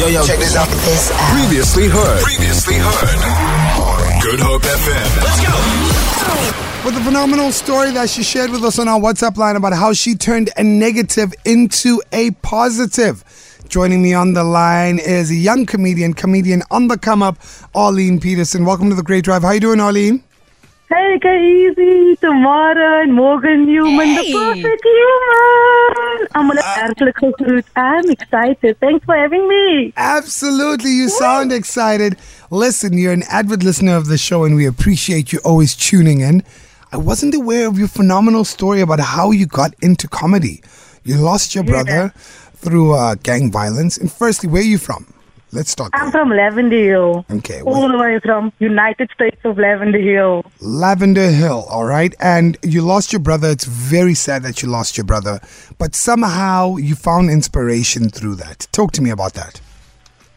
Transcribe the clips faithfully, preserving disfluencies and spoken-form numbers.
Yo, yo, check this out. This out. Previously heard. Previously heard. Good Hope F M. Let's go. With a phenomenal story that she shared with us on our WhatsApp line about how she turned a negative into a positive. Joining me on the line is a young comedian, comedian on the come up, Arlene Peterson. Welcome to The Great Drive. How you doing, Arlene? Hey, Easy, Tamara and Morgan Newman, hey. The perfect human. I'm going to air through. I'm excited. Thanks for having me. Absolutely. You sound excited. Listen, you're an avid listener of the show and we appreciate you always tuning in. I wasn't aware of your phenomenal story about how you got into comedy. You lost your brother yeah. through uh, gang violence. And firstly, where are you from? Let's start. I'm from Lavender Hill. Okay. All the way from United States of Lavender Hill. Lavender Hill, all right. And you lost your brother. It's very sad that you lost your brother. But somehow you found inspiration through that. Talk to me about that.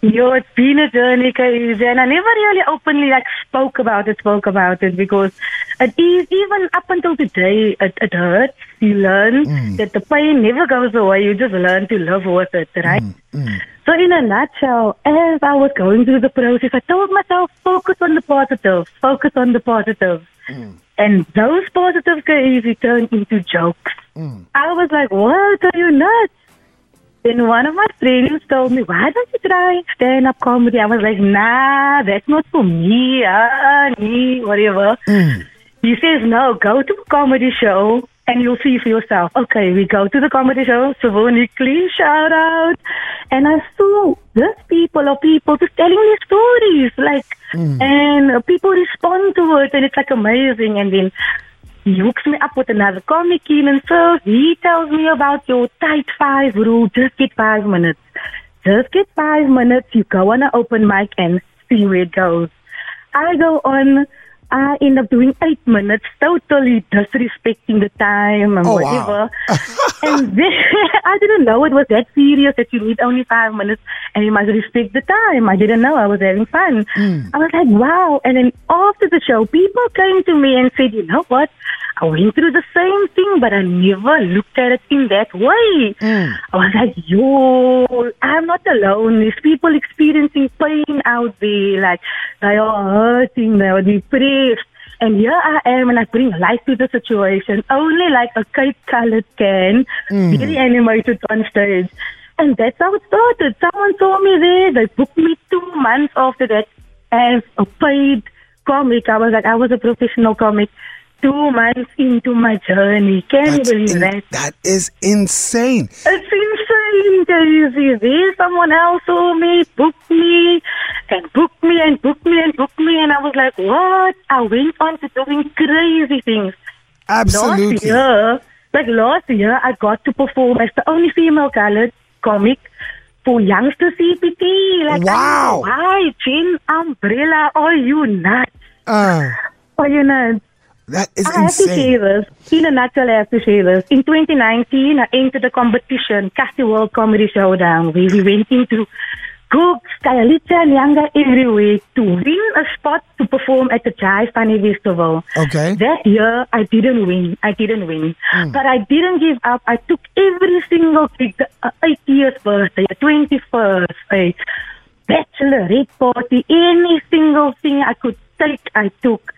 Yo, it's been a journey, Kaisa, and I never really openly like spoke about it, spoke about it, because it is, even up until today, it, it hurts. You learn mm. that the pain never goes away. You just learn to live with it, right? Mm. Mm. So in a nutshell, as I was going through the process, I told myself, focus on the positives, focus on the positives. Mm. And those positives, Kaisa, turned into jokes. Mm. I was like, what are you nuts? Then one of my friends told me, why don't you try stand-up comedy? I was like, nah, that's not for me, honey, whatever. Mm. He says, no, go to a comedy show and you'll see for yourself. Okay, we go to the comedy show, Savoni Clean, shout out. And I saw these people or people just telling me stories, like, mm. and people respond to it and it's like amazing. And then he hooks me up with another comic even, so he tells me about your tight five rule. Just get five minutes. Just get five minutes. You go on an open mic and see where it goes. I go on. I end up doing eight minutes, totally disrespecting the time and oh, whatever. Wow. And then I didn't know it was that serious that you need only five minutes and you must respect the time. I didn't know. I was having fun. Mm. I was like, wow. And then after the show, people came to me and said, you know what? I went through the same thing, but I never looked at it in that way. Mm. I was like, yo, I'm not alone. There's people experiencing pain out there. Like, they are hurting, they are depressed. And here I am, and I bring light to the situation, only like a cake-colored can, mm. very animated on stage. And that's how it started. Someone saw me there. They booked me two months after that as a paid comic. I was like, I was a professional comic. Two months into my journey. Can That's you believe in, that? That is insane. It's insane, Daisy. There, someone else saw me, booked me, and booked me, and booked me, and booked me. And I was like, what? I went on to doing crazy things. Absolutely. Last year, like last year, I got to perform as the only female colored comic for youngster C P T. Like, wow. Why, Chin Umbrella? Are you nuts? Uh, are you nuts? That is I insane. have to share this. In a nutshell, I have to share this. In twenty nineteen, I entered a competition, Castle World Comedy Showdown, where we went into groups, Kayalitza and Yanga every week to win a spot to perform at the Chai Funny Festival. Okay. That year, I didn't win. I didn't win. Mm. But I didn't give up. I took every single gig, uh, eightieth birthday, twenty-first, a bachelorette party, any single thing I could take, I took.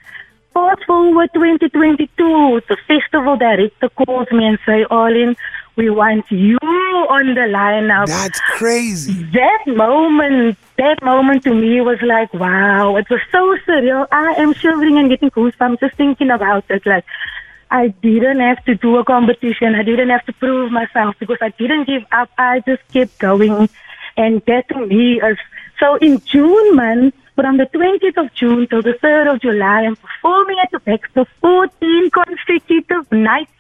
Fast forward twenty twenty-two, the festival director calls me and says, Arlene, we want you on the lineup. That's crazy. That moment, that moment to me was like, wow, it was so surreal. I am shivering and getting goosebumps just thinking about it. Like, I didn't have to do a competition. I didn't have to prove myself because I didn't give up. I just kept going. And that to me is, so in June month, from the twentieth of June till the third of July, I'm performing at the Baxter fourteen consecutive nights.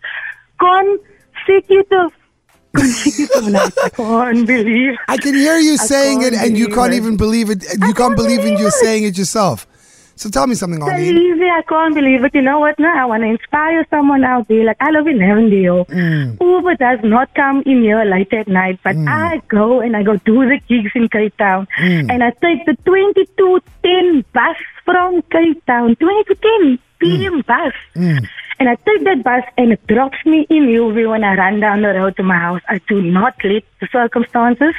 Consecutive. Consecutive nights. I can't believe it. I can hear you saying it and you can't even believe it. You can't believe it. You're saying it yourself. So tell me something, Arlene. Easy, I can't believe it. You know what? Now I want to inspire someone out there. Like, I live in Avondale. Mm. Uber does not come in here late at night, but mm. I go and I go do the gigs in Cape Town. Mm. And I take the twenty-two ten bus from Cape Town, twenty-two ten p m mm. bus. Mm. And I take that bus and it drops me in Uber when I run down the road to my house. I do not let the circumstances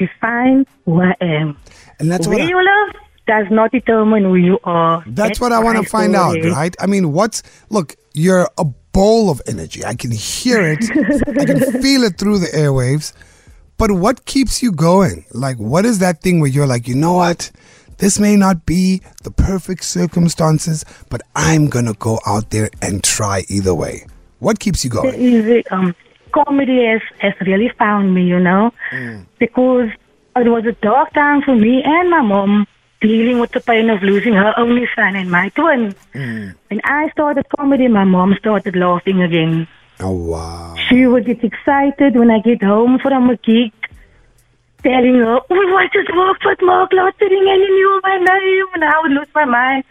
define who I am. And that's what I, you love does not determine who you are. That's, that's what I want to find out, right? I mean, what's... Look, you're a bowl of energy. I can hear it. I can feel it through the airwaves. But what keeps you going? Like, what is that thing where you're like, you know what? This may not be the perfect circumstances, but I'm going to go out there and try either way. What keeps you going? The, um, comedy has, has really found me, you know, mm. because it was a dark time for me and my mom, dealing with the pain of losing her only son and my twin. Mm. When I started comedy, my mom started laughing again. Oh, wow. She would get excited when I get home from a gig, telling her, oh, I just worked with Mark Lottiering and he knew my name, and I would lose my mind.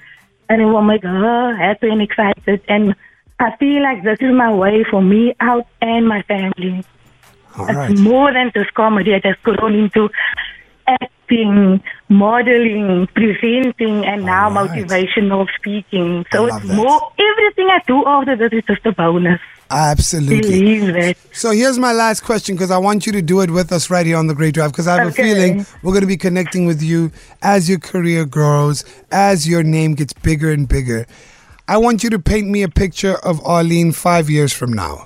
And it would make her happy and excited. And I feel like this is my way for me out and my family. All it's right. more than just comedy. It has grown into acting, modeling, presenting, and All now right. motivational speaking. So it's that. more, everything I do after this is just a bonus. Absolutely. Believe it. So here's my last question, because I want you to do it with us right here on The Great Drive, because I have okay. a feeling we're going to be connecting with you as your career grows, as your name gets bigger and bigger. I want you to paint me a picture of Arlene five years from now.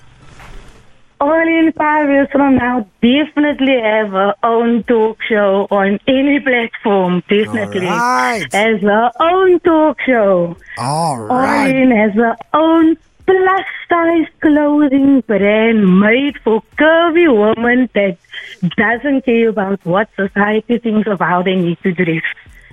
Arlene five years from now, definitely have her own talk show on any platform, definitely. All right. Has her own talk show. All right. Arlene has her own plus size clothing brand made for curvy women that doesn't care about what society thinks of how they need to dress.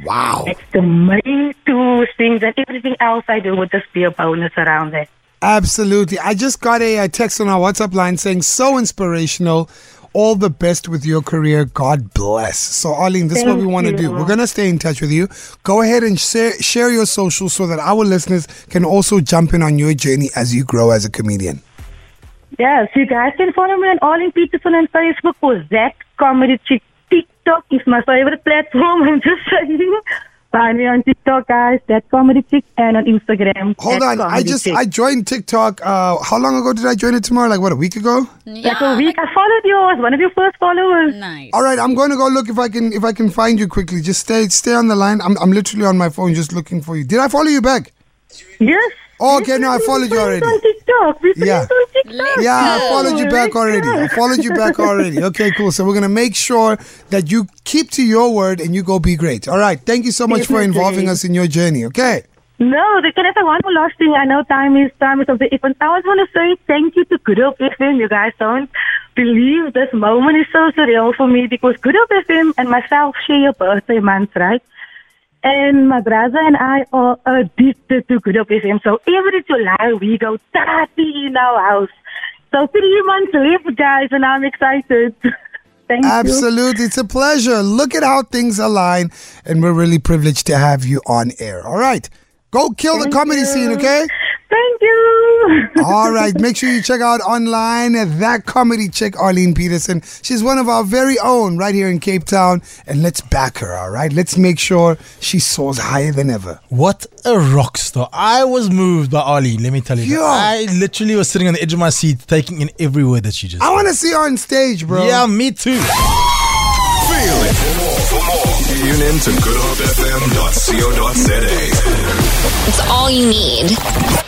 Wow. That's the main two things, and everything else I do would just be a bonus around that. Absolutely. I just got a, a text on our WhatsApp line saying, so inspirational. All the best with your career. God bless. So, Arlene, this Thank is what we want to do. We're going to stay in touch with you. Go ahead and share, share your socials so that our listeners can also jump in on your journey as you grow as a comedian. Yes, you guys can follow me on Arlene Peterson on Facebook or Zach Comedy Chick. TikTok is my favorite platform. I'm just saying. Find me on TikTok, guys. That's Comedy Chick, and on Instagram. Hold on. I just, Chick. I joined TikTok. Uh, how long ago did I join it tomorrow? Like, what, a week ago? Yeah. Like a week. I followed yours. One of your first followers. Nice. All right. I'm going to go look if I can, if I can find you quickly. Just stay, stay on the line. I'm, I'm literally on my phone just looking for you. Did I follow you back? Yes. Oh, okay, no, I followed you already. On TikTok. We yeah. On TikTok. yeah, I followed you back already. I followed you back already. Okay, cool. So we're going to make sure that you keep to your word and you go be great. All right. Thank you so much Definitely. for involving us in your journey, okay? No, can I say one more last thing? I know time is time is of the difference. I just want to say thank you to Good Hope F M. You guys don't believe this moment is so surreal for me because Good Hope F M and myself share your birthday month, right? And my brother and I are addicted to Good Hope F M. So every July we go party in our house. So three months left, guys, and I'm excited. Thank Absolutely. you. Absolutely. It's a pleasure. Look at how things align. And we're really privileged to have you on air. All right. Go kill Thank the comedy you. scene, okay? Thank you. All right. Make sure you check out online that comedy chick, Arlene Peterson. She's one of our very own right here in Cape Town. And let's back her, all right? Let's make sure she soars higher than ever. What a rock star. I was moved by Arlene, let me tell you. Yo. I literally was sitting on the edge of my seat, taking in every word that she just said. I want to see her on stage, bro. Yeah, me too. Feel it. For more, for more. Tune in to good hope f m dot co dot z a. It's all you need.